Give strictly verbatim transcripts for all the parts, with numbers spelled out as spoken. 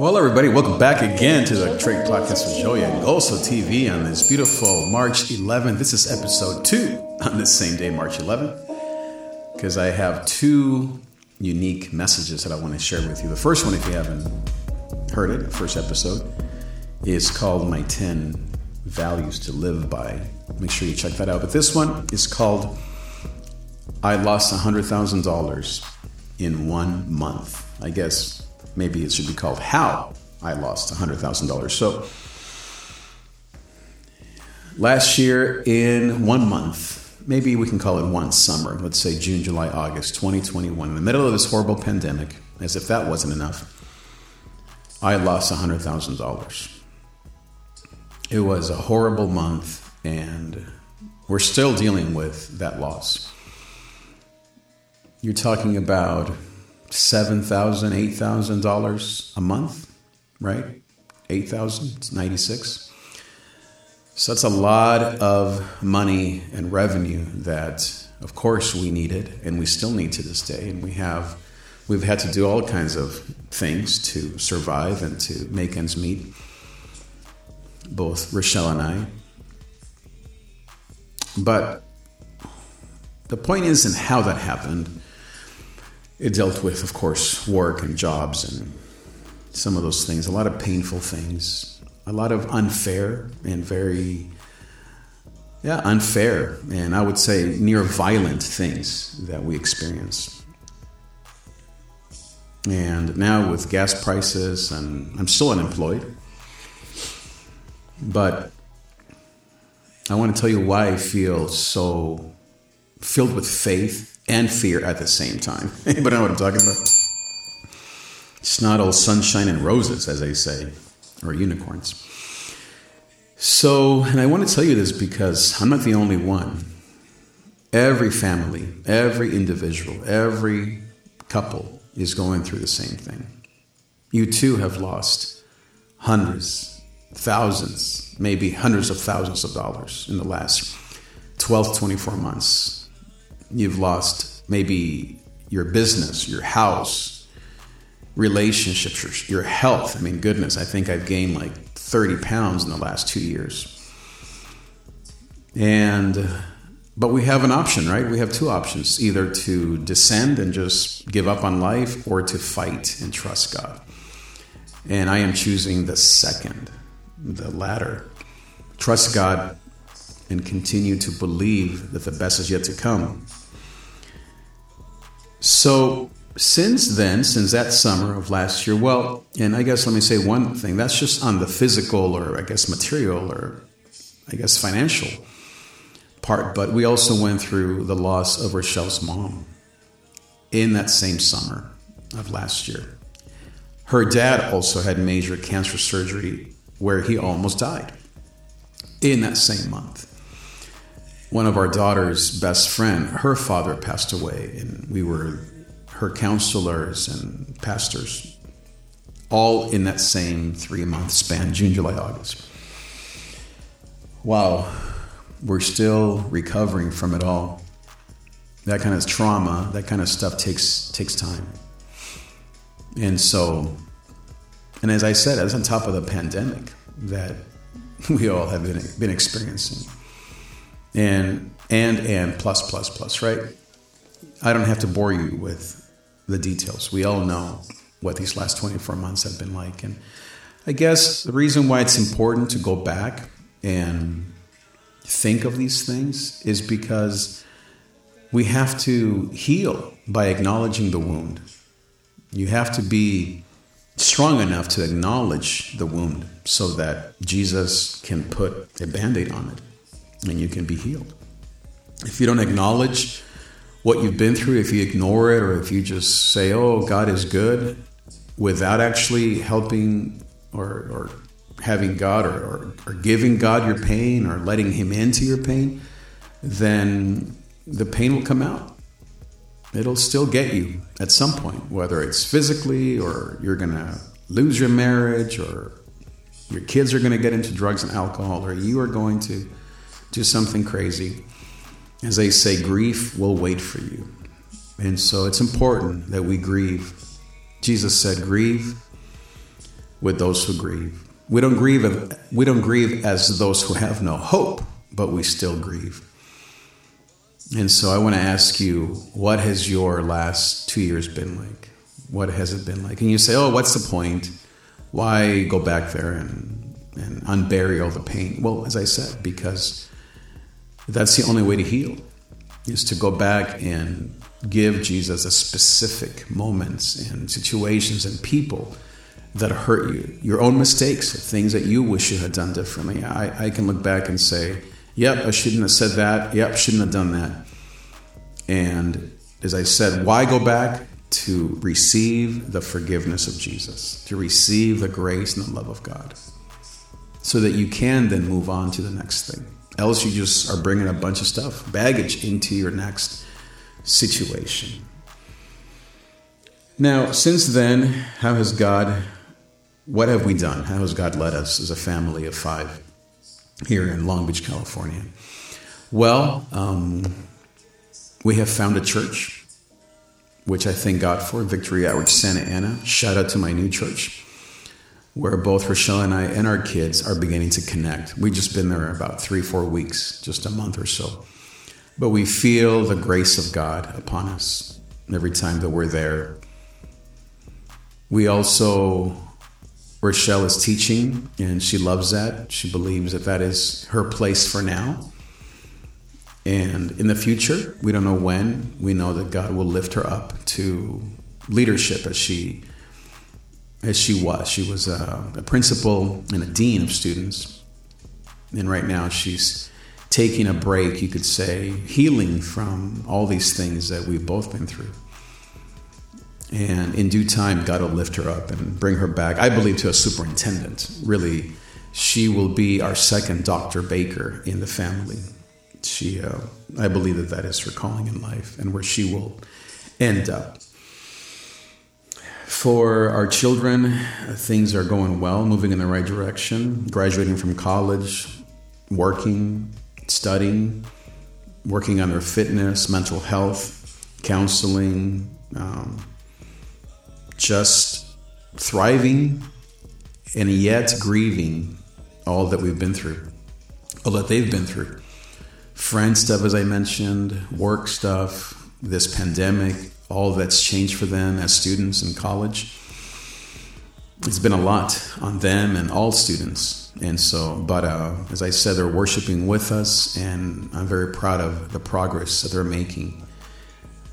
Well, everybody, welcome back again to the Trig Podcast with Joey and also T V on this beautiful March eleventh. This is episode two on this same day, March eleventh, because I have two unique messages that I want to share with you. The first one, if you haven't heard it, the first episode is called My ten Values to Live By. Make sure you check that out. But this one is called I Lost one hundred thousand dollars in One Month. I guess maybe it should be called How I Lost one hundred thousand dollars. So last year in one month, maybe we can call it one summer, let's say June, July, August, twenty twenty-one, in the middle of this horrible pandemic, as if that wasn't enough, I lost one hundred thousand dollars. It was a horrible month, and we're still dealing with that loss. You're talking about seven thousand dollars, eight thousand dollars a month, right? eight thousand dollars, it's ninety-six. So that's a lot of money and revenue that, of course, we needed and we still need to this day. And we have, we've had to do all kinds of things to survive and to make ends meet, both Rochelle and I. But the point isn't how that happened. It dealt with, of course, work and jobs and some of those things, a lot of painful things, a lot of unfair and very, yeah, unfair. And I would say near violent things that we experienced. And now with gas prices, and I'm still unemployed, but I want to tell you why I feel so filled with faith and fear at the same time. Anybody know what I'm talking about? It's not all sunshine and roses, as they say, or unicorns. So, and I want to tell you this because I'm not the only one. Every family, every individual, every couple is going through the same thing. You too have lost hundreds, thousands, maybe hundreds of thousands of dollars in the last twelve, twenty-four months. You've lost maybe your business, your house, relationships, your health. I mean, goodness, I think I've gained like thirty pounds in the last two years. And, but we have an option, right? We have two options, either to descend and just give up on life or to fight and trust God. And I am choosing the second, the latter. Trust God and continue to believe that the best is yet to come. So since then, since that summer of last year, well, and I guess let me say one thing, that's just on the physical or I guess material or I guess financial part, but we also went through the loss of Rochelle's mom in that same summer of last year. Her dad also had major cancer surgery where he almost died in that same month. One of our daughter's best friend, her father passed away, and we were her counselors and pastors all in that same three month span, June, July, August. Wow, we're still recovering from it all. That kind of trauma, that kind of stuff takes takes time. And so, and as I said, that's on top of the pandemic that we all have been, been experiencing. And, and, and, plus, plus, plus, right? I don't have to bore you with the details. We all know what these last twenty-four months have been like. And I guess the reason why it's important to go back and think of these things is because we have to heal by acknowledging the wound. You have to be strong enough to acknowledge the wound so that Jesus can put a Band-Aid on it. And you can be healed. If you don't acknowledge what you've been through, if you ignore it, or if you just say, oh, God is good, without actually helping or, or having God or, or, or giving God your pain or letting him into your pain, then the pain will come out. It'll still get you at some point, whether it's physically or you're going to lose your marriage or your kids are going to get into drugs and alcohol or you are going to do something crazy. As they say, grief will wait for you. And so it's important that we grieve. Jesus said, grieve with those who grieve. We don't grieve, we don't grieve as those who have no hope, but we still grieve. And so I want to ask you, what has your last two years been like? What has it been like? And you say, oh, what's the point? Why go back there and, and unbury all the pain? Well, as I said, because that's the only way to heal, is to go back and give Jesus the specific moments and situations and people that hurt you, your own mistakes, things that you wish you had done differently. I, I can look back and say, yep, I shouldn't have said that. Yep, shouldn't have done that. And as I said, why go back? To receive the forgiveness of Jesus, to receive the grace and the love of God, so that you can then move on to the next thing. Else you just are bringing a bunch of stuff, baggage, into your next situation. Now, since then, how has God, what have we done? How has God led us as a family of five here in Long Beach, California? Well, um, we have found a church, which I thank God for, Victory Outreach Santa Ana. Shout out to my new church, where both Rochelle and I and our kids are beginning to connect. We've just been there about three, four weeks, just a month or so. But we feel the grace of God upon us every time that we're there. We also, Rochelle is teaching, and she loves that. She believes that that is her place for now. And in the future, we don't know when, we know that God will lift her up to leadership as she as she was. She was a, a principal and a dean of students. And right now she's taking a break, you could say, healing from all these things that we've both been through. And in due time, God will lift her up and bring her back, I believe, to a superintendent. Really, she will be our second Doctor Baker in the family. She, uh, I believe that that is her calling in life and where she will end up. For our children, things are going well, moving in the right direction, graduating from college, working, studying, working on their fitness, mental health, counseling, um, just thriving and yet grieving all that we've been through, all that they've been through. Friend stuff, as I mentioned, work stuff, this pandemic, all that's changed for them as students in college. It's been a lot on them and all students. And so, but uh, as I said, they're worshiping with us, and I'm very proud of the progress that they're making.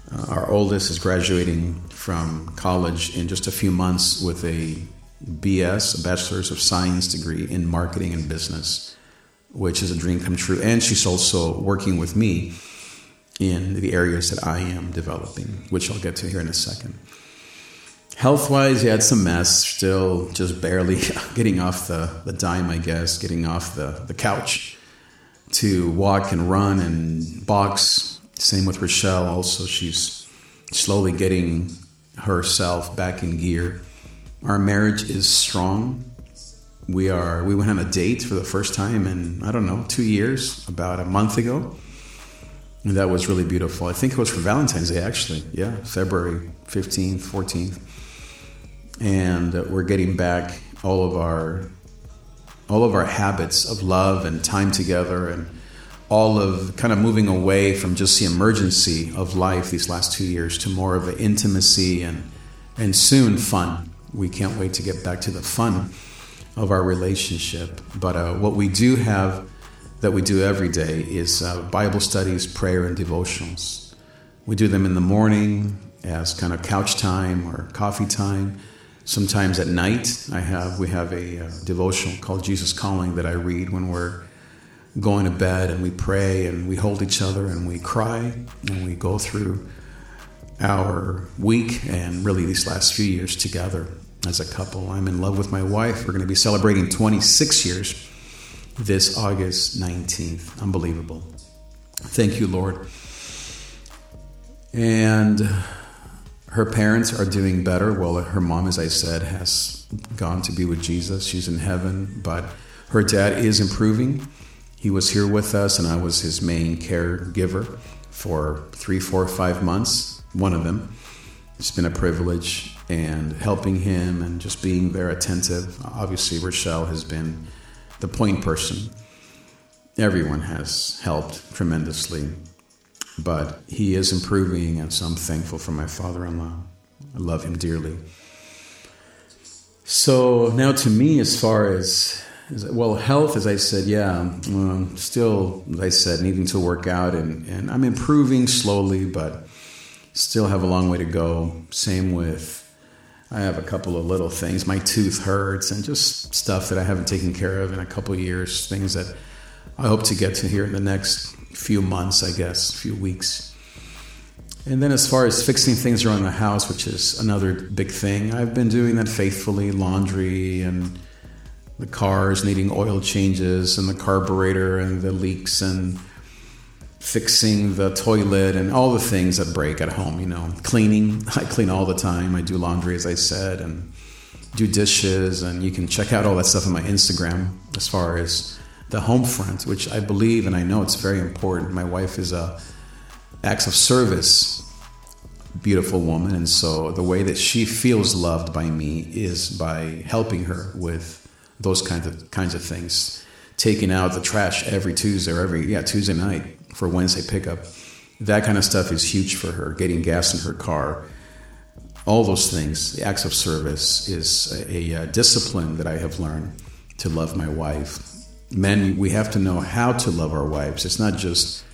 Uh, our oldest is graduating from college in just a few months with a B S, a Bachelor's of Science degree in marketing and business, which is a dream come true. And she's also working with me in the areas that I am developing, which I'll get to here in a second. Health-wise, yeah, it's a mess. Still just barely getting off the, the dime, I guess, getting off the, the couch to walk and run and box. Same with Rochelle. Also, she's slowly getting herself back in gear. Our marriage is strong. We are. We went on a date for the first time in, I don't know, two years, about a month ago. And that was really beautiful. I think it was for Valentine's Day, actually. Yeah, February fifteenth, fourteenth. And we're getting back all of our all of our habits of love and time together and all of kind of moving away from just the emergency of life these last two years to more of an intimacy and, and soon fun. We can't wait to get back to the fun of our relationship. But uh, what we do have that we do every day is uh, Bible studies, prayer, and devotionals. We do them in the morning as kind of couch time or coffee time. Sometimes at night, I have we have a uh, devotional called Jesus Calling that I read when we're going to bed, and we pray and we hold each other and we cry and we go through our week and really these last few years together. As a couple, I'm in love with my wife. We're going to be celebrating twenty-six years this August nineteenth. Unbelievable. Thank you, Lord. And her parents are doing better. Well, her mom, as I said, has gone to be with Jesus. She's in heaven, but her dad is improving. He was here with us, and I was his main caregiver for three, four, five months, one of them. It's been a privilege. and helping him and just being there attentive. Obviously, Rochelle has been the point person. Everyone has helped tremendously, but he is improving, and so I'm thankful for my father-in-law. I love him dearly. So now to me, as far as, well, health, as I said, yeah, well, still, as I said, needing to work out, and, and I'm improving slowly, but still have a long way to go. Same with, I have a couple of little things. My tooth hurts and just stuff that I haven't taken care of in a couple of years, things that I hope to get to here in the next few months, I guess, few weeks. And then as far as fixing things around the house, which is another big thing, I've been doing that faithfully, laundry and the cars needing oil changes and the carburetor and the leaks and fixing the toilet and all the things that break at home, you know, cleaning. I clean all the time. I do laundry, as I said, and do dishes. And you can check out all that stuff on my Instagram as far as the home front, which I believe, and I know it's very important. My wife is a acts of service, beautiful woman. And so the way that she feels loved by me is by helping her with those kinds of kinds of things. Taking out the trash every Tuesday or every, yeah, Tuesday night for Wednesday pickup. That kind of stuff is huge for her. Getting gas in her car. All those things, the acts of service is a, a discipline that I have learned to love my wife. Men, we have to know how to love our wives. It's not just,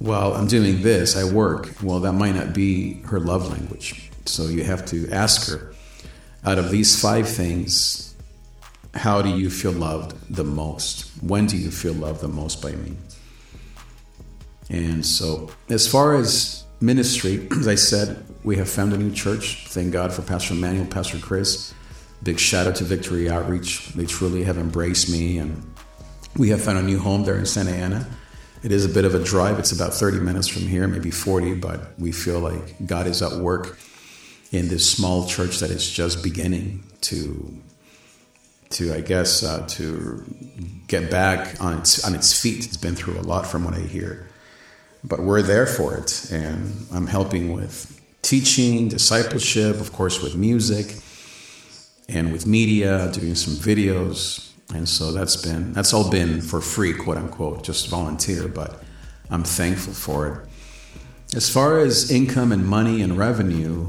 well, I'm doing this, I work. Well, that might not be her love language. So you have to ask her, out of these five things, how do you feel loved the most? When do you feel loved the most by me? And so as far as ministry, as I said, we have found a new church. Thank God for Pastor Manuel, Pastor Chris. Big shout out to Victory Outreach. They truly have embraced me, and we have found a new home there in Santa Ana. It is a bit of a drive. It's about thirty minutes from here, maybe forty, but we feel like God is at work in this small church that is just beginning to, to I guess, uh, to get back on its, on its feet. It's been through a lot from what I hear, but we're there for it. And I'm helping with teaching, discipleship, of course, with music and with media, doing some videos. And so that's been, that's all been for free, quote unquote, just volunteer, but I'm thankful for it. As far as income and money and revenue,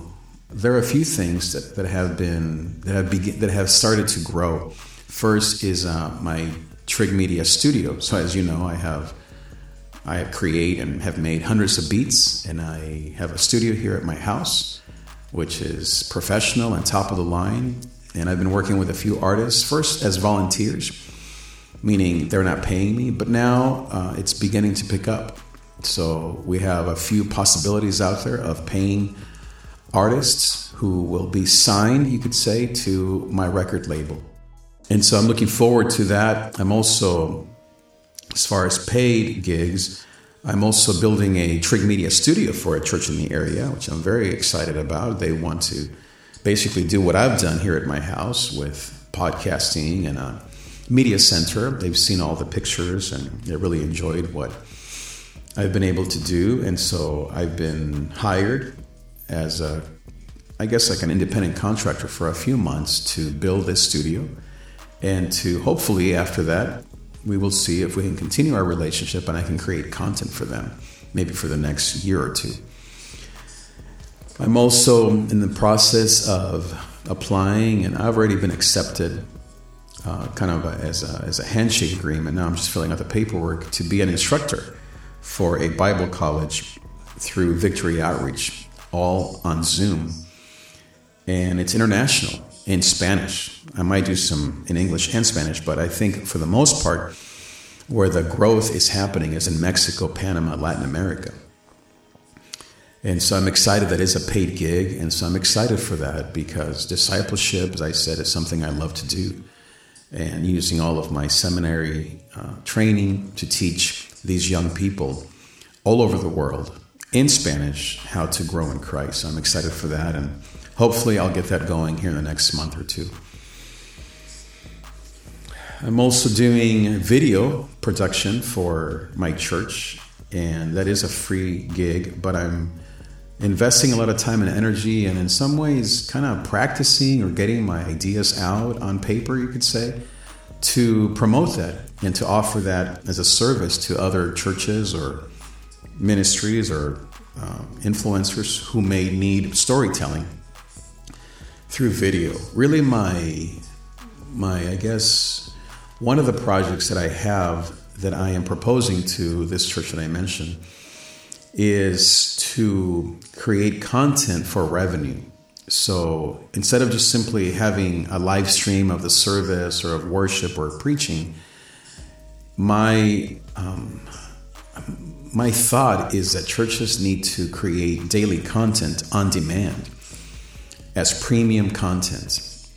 there are a few things that, that have been, that have begin, that have started to grow. First is uh, my Trig Media studio. So as you know, I have, I create and have made hundreds of beats, and I have a studio here at my house, which is professional and top of the line. And I've been working with a few artists, first as volunteers, meaning they're not paying me, but now uh, it's beginning to pick up. So we have a few possibilities out there of paying artists who will be signed, you could say, to my record label. And so I'm looking forward to that. I'm also, as far as paid gigs, I'm also building a Trig Media studio for a church in the area, which I'm very excited about. They want to basically do what I've done here at my house with podcasting and a media center. They've seen all the pictures and they really enjoyed what I've been able to do. And so I've been hired as a, I guess like an independent contractor for a few months to build this studio, and to hopefully after that, we will see if we can continue our relationship and I can create content for them, maybe for the next year or two. I'm also in the process of applying, and I've already been accepted uh, kind of a, as, a, as a handshake agreement. Now I'm just filling out the paperwork to be an instructor for a Bible college through Victory Outreach, all on Zoom. And it's international in Spanish. I might do some in English and Spanish, but I think for the most part, where the growth is happening is in Mexico, Panama, Latin America. And so I'm excited that it's a paid gig. And so I'm excited for that, because discipleship, as I said, is something I love to do. And using all of my seminary uh, training to teach these young people all over the world in Spanish how to grow in Christ. So I'm excited for that. And hopefully I'll get that going here in the next month or two. I'm also doing video production for my church. And that is a free gig, but I'm investing a lot of time and energy, and in some ways kind of practicing or getting my ideas out on paper, you could say, to promote that and to offer that as a service to other churches or ministries or uh, influencers who may need storytelling through video. Really my, my, I guess, one of the projects that I have that I am proposing to this church that I mentioned is to create content for revenue. So instead of just simply having a live stream of the service or of worship or preaching, my um, my thought is that churches need to create daily content on demand as premium content.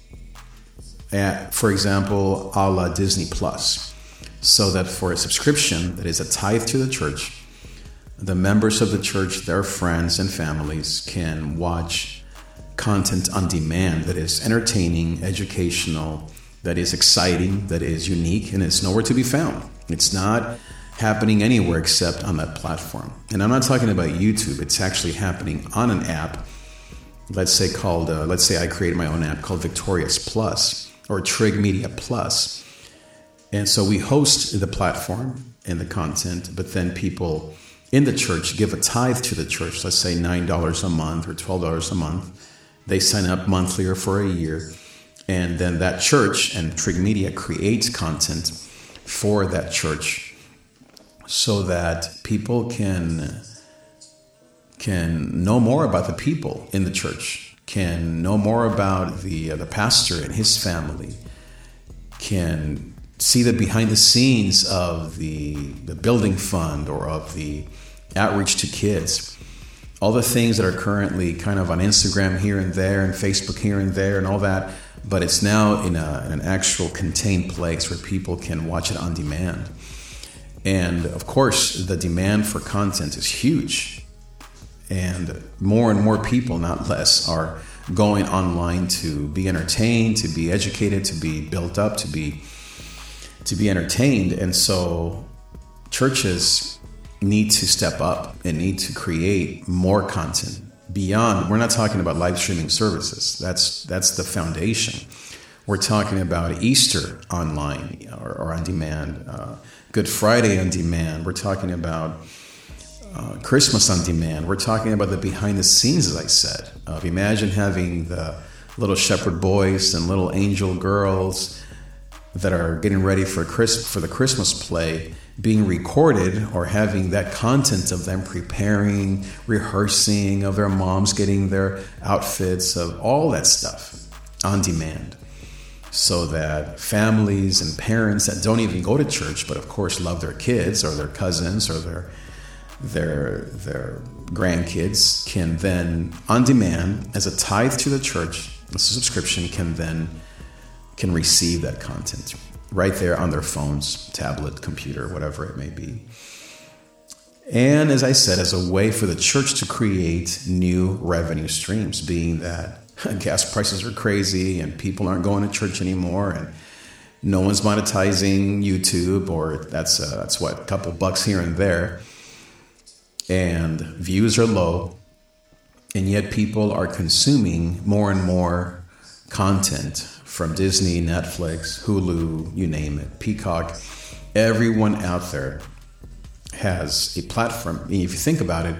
At, for example, a la Disney Plus, so that for a subscription that is a tithe to the church, the members of the church, their friends and families can watch content on demand that is entertaining, educational, that is exciting, that is unique, and it's nowhere to be found. It's not happening anywhere except on that platform. And I'm not talking about YouTube. It's actually happening on an app, let's say called, uh, let's say I created my own app called Victorious Plus or Trig Media Plus. And so we host the platform and the content, but then people in the church give a tithe to the church, let's say nine dollars a month or twelve dollars a month. They sign up monthly or for a year. And then that church and Trig Media creates content for that church so that people can, can know more about the people in the church, can know more about the, uh, the pastor and his family, can see the behind the scenes of the, the building fund or of the outreach to kids. All the things that are currently kind of on Instagram here and there and Facebook here and there and all that, but it's now in, a, in an actual contained place where people can watch it on demand. And of course, the demand for content is huge. And more and more people, not less, are going online to be entertained, to be educated, to be built up, to be to be entertained. And so churches need to step up and need to create more content beyond. We're not talking about live streaming services. That's that's the foundation. We're talking about Easter online or, or on demand, uh, Good Friday on demand. We're talking about uh, Christmas on demand. We're talking about the behind the scenes, as I said. Uh, imagine having the little shepherd boys and little angel girls that are getting ready for Christ, for the Christmas play being recorded, or having that content of them preparing, rehearsing, of their moms getting their outfits, of all that stuff on demand, so that families and parents that don't even go to church, but of course love their kids or their cousins or their their their grandkids, can then on demand as a tithe to the church, as a subscription, can then can receive that content right there on their phones, tablet, computer, whatever it may be. And as I said, as a way for the church to create new revenue streams, being that gas prices are crazy and people aren't going to church anymore and no one's monetizing YouTube, or that's uh, that's what, a couple bucks here and there. And views are low, and yet people are consuming more and more content from Disney, Netflix, Hulu, you name it, Peacock. Everyone out there has a platform. I mean, if you think about it,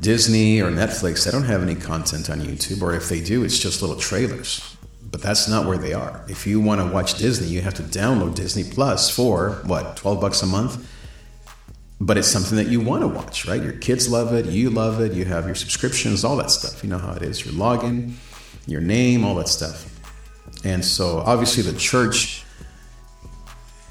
Disney or Netflix, they don't have any content on YouTube, or if they do, it's just little trailers. But that's not where they are. If you want to watch Disney, you have to download Disney Plus for, what, twelve bucks a month? But it's something that you want to watch, right? Your kids love it, you love it, you have your subscriptions, all that stuff. You know how it is, your login, your name, all that stuff. And so obviously the church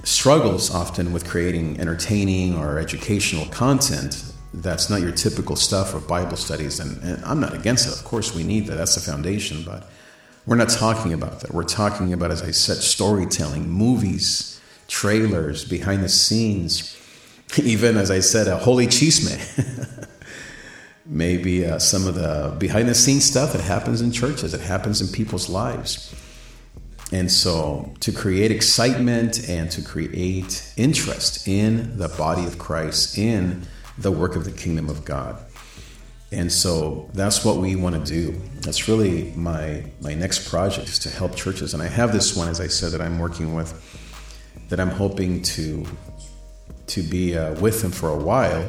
struggles often with creating entertaining or educational content that's not your typical stuff of Bible studies. And, and I'm not against it. Of course, we need that. That's the foundation. But we're not talking about that. We're talking about, as I said, storytelling, movies, trailers, behind the scenes, even, as I said, a holy chisme. Maybe uh, some of the behind the scenes stuff that happens in churches, that happens in people's lives. And so to create excitement and to create interest in the body of Christ, in the work of the kingdom of God. And so that's what we want to do. That's really my my next project, is to help churches. And I have this one, as I said, that I'm working with, that I'm hoping to to be uh, with them for a while.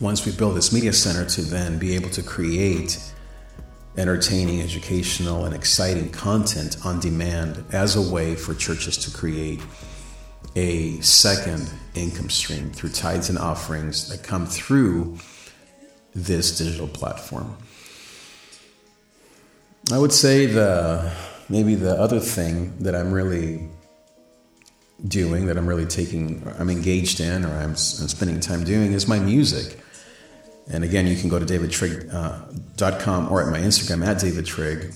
Once we build this media center, to then be able to create entertaining, educational, and exciting content on demand as a way for churches to create a second income stream through tithes and offerings that come through this digital platform. I would say the maybe the other thing that I'm really doing, that I'm really taking, I'm engaged in, or I'm, I'm spending time doing, is my music. And again, you can go to david trig dot com uh, or at my Instagram at davidtrig,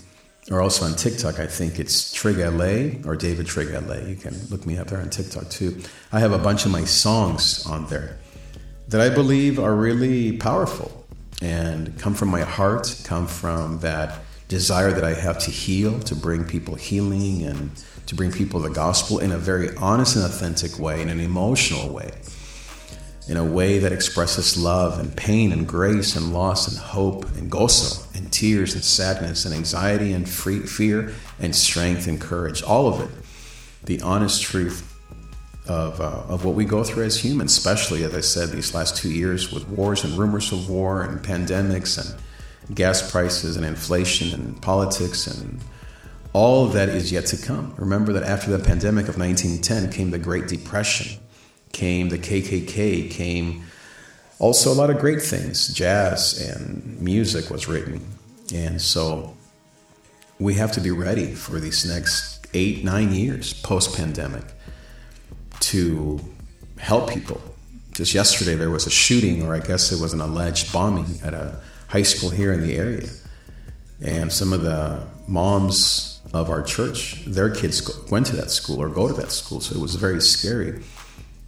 or also on TikTok. I think it's Trig L A or David Trig L A. You can look me up there on TikTok too. I have a bunch of my songs on there that I believe are really powerful and come from my heart, come from that desire that I have to heal, to bring people healing and to bring people the gospel in a very honest and authentic way, in an emotional way, in a way that expresses love and pain and grace and loss and hope and gozo and tears and sadness and anxiety and free, fear and strength and courage, all of it. The honest truth of uh, of what we go through as humans, especially, as I said, these last two years with wars and rumors of war and pandemics and gas prices and inflation and politics and all that is yet to come. Remember that after the pandemic of nineteen ten came the Great Depression, came the K K K, came also a lot of great things. Jazz and music was written. And so we have to be ready for these next eight, nine years post-pandemic to help people. Just yesterday there was a shooting, or I guess it was an alleged bombing at a high school here in the area. And some of the moms of our church, their kids went to that school or go to that school. So it was very scary.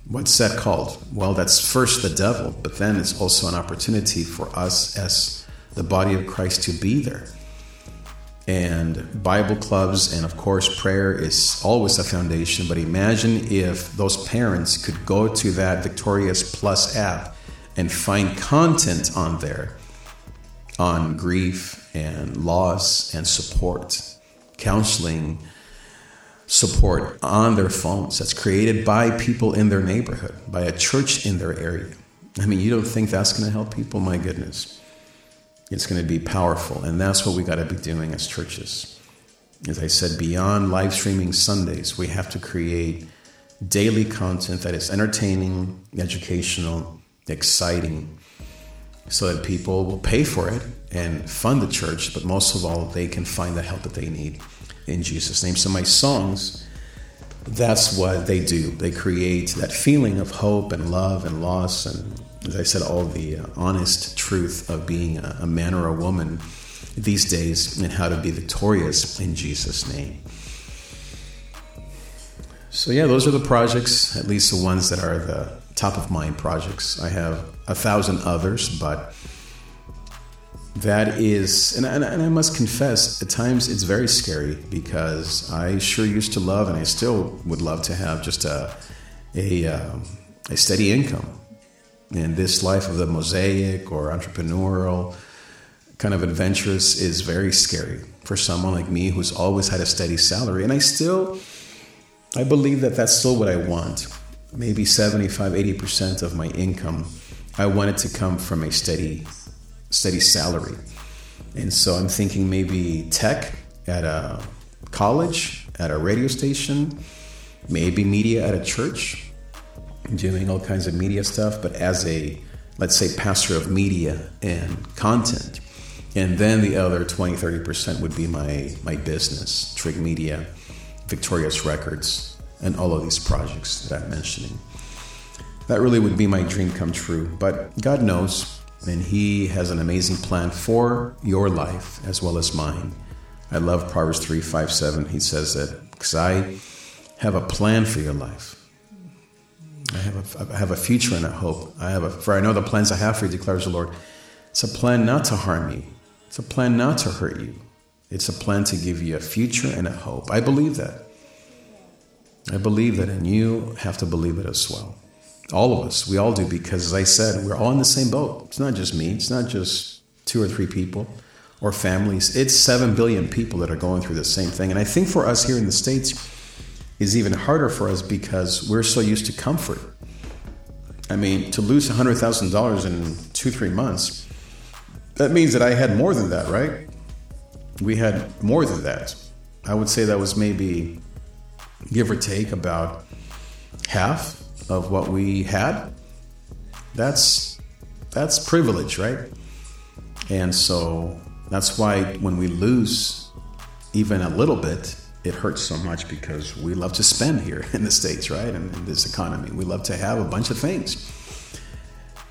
What's that called? Well, that's first the devil, but then it's also an opportunity for us as the body of Christ to be there. And Bible clubs and, of course, prayer is always a foundation. But imagine if those parents could go to that Victorious Plus app and find content on there on grief and loss and support, counseling support on their phones that's created by people in their neighborhood, by a church in their area. I mean, you don't think that's going to help people? My goodness. It's going to be powerful. And that's what we got to be doing as churches. As I said, beyond live streaming Sundays, we have to create daily content that is entertaining, educational, exciting, so that people will pay for it and fund the church. But most of all, they can find the help that they need in Jesus' name. So my songs, that's what they do. They create that feeling of hope and love and loss, and, as I said, all the honest truth of being a man or a woman these days and how to be victorious in Jesus' name. So yeah, those are the projects, at least the ones that are the top of mind projects. I have a thousand others, but that is, and I, and I must confess, at times it's very scary, because I sure used to love, and I still would love to have just a a, um, a steady income. And this life of the mosaic or entrepreneurial kind of adventurous is very scary for someone like me who's always had a steady salary. And I still, I believe that that's still what I want. Maybe seventy-five, eighty percent of my income, I want it to come from a steady, steady salary. And so I'm thinking maybe tech at a college, at a radio station, maybe media at a church, doing all kinds of media stuff, but as a, let's say, pastor of media and content. And then the other twenty, thirty percent would be my, my business, Trig Media, Victorious Records, and all of these projects that I'm mentioning. That really would be my dream come true, but God knows, and He has an amazing plan for your life as well as mine. I love Proverbs three, five, seven. He says that, because I have a plan for your life. I have, a, I have a future and a hope. I have a, for I know the plans I have for you, declares the Lord. It's a plan not to harm you. It's a plan not to hurt you. It's a plan to give you a future and a hope. I believe that. I believe that, and you have to believe it as well. All of us, we all do, because as I said, we're all in the same boat. It's not just me. It's not just two or three people or families. It's seven billion people that are going through the same thing. And I think for us here in the States is even harder for us because we're so used to comfort. I mean, to lose one hundred thousand dollars in two, three months, that means that I had more than that, right? We had more than that. I would say that was maybe, give or take, about half of what we had. That's that's privilege, right? And so that's why when we lose even a little bit, it hurts so much, because we love to spend here in the States, right? And in this economy, we love to have a bunch of things.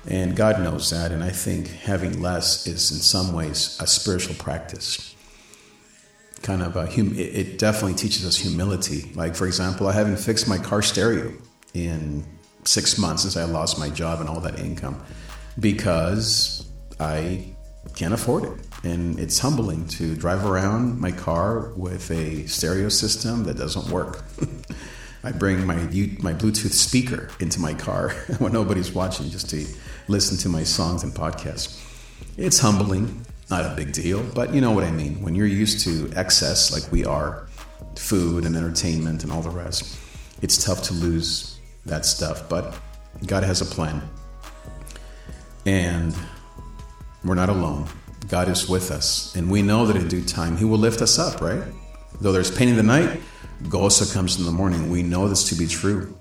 And God knows that. And I think having less is in some ways a spiritual practice. Kind of a hum- it definitely teaches us humility. Like, for example, I haven't fixed my car stereo in six months since I lost my job and all that income, because I can't afford it. And it's humbling to drive around my car with a stereo system that doesn't work. I bring my my Bluetooth speaker into my car when nobody's watching, just to listen to my songs and podcasts. It's humbling, not a big deal, but you know what I mean. When you're used to excess, like we are, food and entertainment and all the rest, it's tough to lose that stuff. But God has a plan. And we're not alone. God is with us. And we know that in due time, He will lift us up, right? Though there's pain in the night, God also comes in the morning. We know this to be true.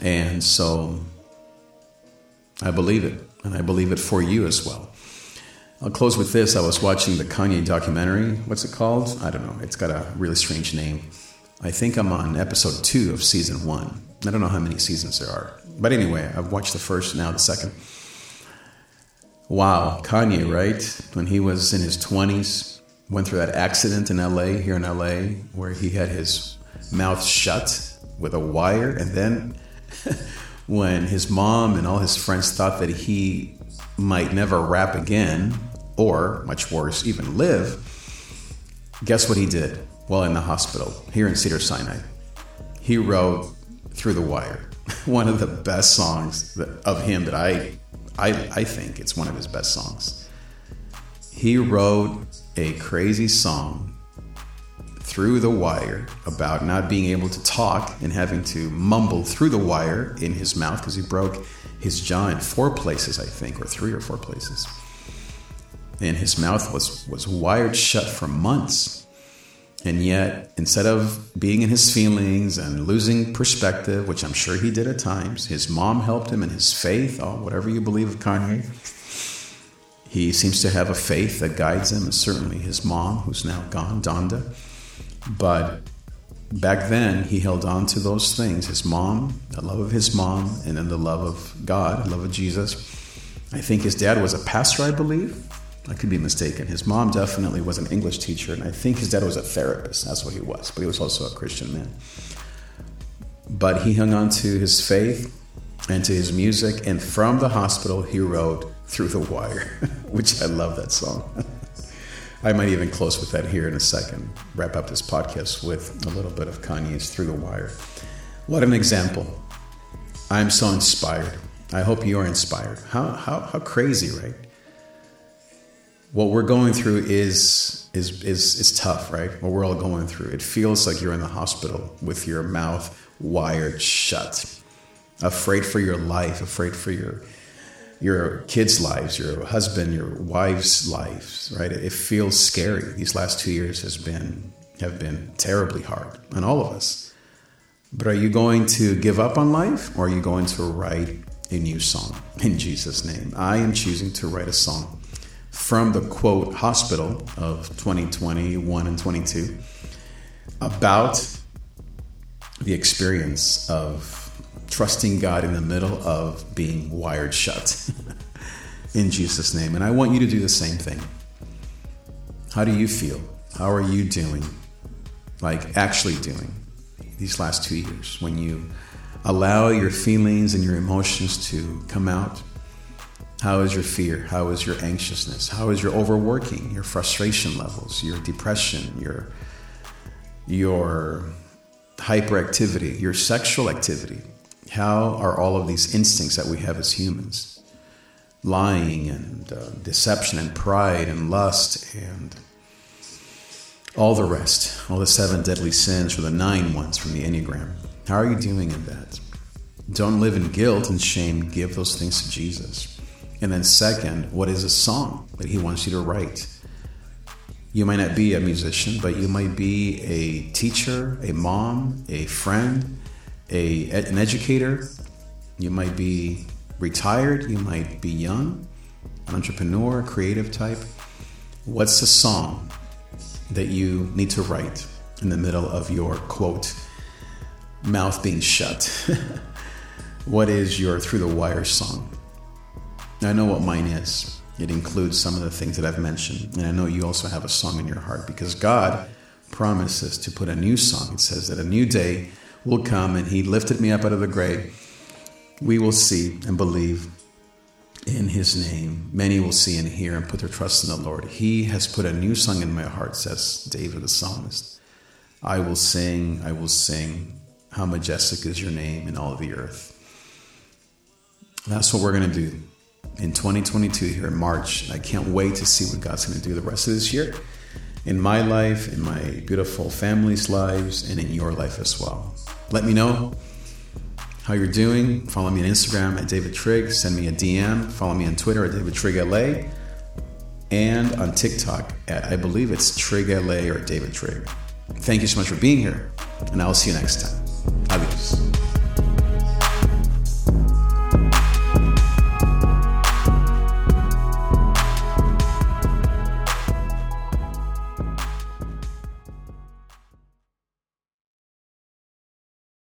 And so I believe it. And I believe it for you as well. I'll close with this. I was watching the Kanye documentary. What's it called? I don't know. It's got a really strange name. I think I'm on episode two of season one. I don't know how many seasons there are. But anyway, I've watched the first, now the second. Wow, Kanye, right? When he was in his twenties, went through that accident in L A, here in L A, where he had his mouth shut with a wire. And then when his mom and all his friends thought that he might never rap again, or much worse, even live, guess what he did while in the hospital here in Cedars-Sinai? He wrote Through the Wire, one of the best songs that, of him that I I, I think it's one of his best songs. He wrote a crazy song, Through the Wire, about not being able to talk and having to mumble through the wire in his mouth because he broke his jaw in four places, I think, or three or four places. And his mouth was, was wired shut for months. And yet, instead of being in his feelings and losing perspective, which I'm sure he did at times, his mom helped him in his faith, oh, whatever you believe of Kanye. He seems to have a faith that guides him, and certainly his mom, who's now gone, Donda. But back then, he held on to those things, his mom, the love of his mom, and then the love of God, the love of Jesus. I think his dad was a pastor, I believe. I could be mistaken. His mom definitely was an English teacher, and I think his dad was a therapist. That's what he was, but he was also a Christian man. But he hung on to his faith and to his music, and from the hospital, he wrote Through the Wire, which I love that song. I might even close with that here in a second, wrap up this podcast with a little bit of Kanye's Through the Wire. What an example. I'm so inspired. I hope you are inspired. How, how, how crazy, right? What we're going through is, is is is tough, right? What we're all going through. It feels like you're in the hospital with your mouth wired shut, afraid for your life, afraid for your your kids' lives, your husband, your wife's lives, right? It feels scary. These last two years has been have been terribly hard on all of us. But are you going to give up on life, or are you going to write a new song? In Jesus' name, I am choosing to write a song from the quote hospital of twenty twenty-one and twenty-two about the experience of trusting God in the middle of being wired shut in Jesus' name. And I want you to do the same thing. How do you feel? How are you doing? Like actually doing these last two years when you allow your feelings and your emotions to come out? How is your fear? How is your anxiousness? How is your overworking, your frustration levels, your depression, your your hyperactivity, your sexual activity? How are all of these instincts that we have as humans, lying and uh, deception and pride and lust and all the rest, all the seven deadly sins or the nine ones from the Enneagram, how are you doing in that? Don't live in guilt and shame. Give those things to Jesus. And then second, what is a song that he wants you to write? You might not be a musician, but you might be a teacher, a mom, a friend, a, an educator. You might be retired. You might be young, an entrepreneur, creative type. What's the song that you need to write in the middle of your, quote, mouth being shut? What is your Through the Wire song? I know what mine is. It includes some of the things that I've mentioned. And I know you also have a song in your heart because God promises to put a new song. It says that a new day will come and he lifted me up out of the grave. We will see and believe in his name. Many will see and hear and put their trust in the Lord. He has put a new song in my heart, says David the psalmist. I will sing, I will sing. How majestic is your name in all of the earth. That's what we're going to do. In twenty twenty-two here in March, I can't wait to see what God's going to do the rest of this year in my life, in my beautiful family's lives, and in your life as well. Let me know how you're doing. Follow me on Instagram at davidTrig. Send me a D M. Follow me on Twitter at davidTrigLA and on TikTok at, I believe it's TrigLA or davidTrig. Thank you so much for being here, and I'll see you next time.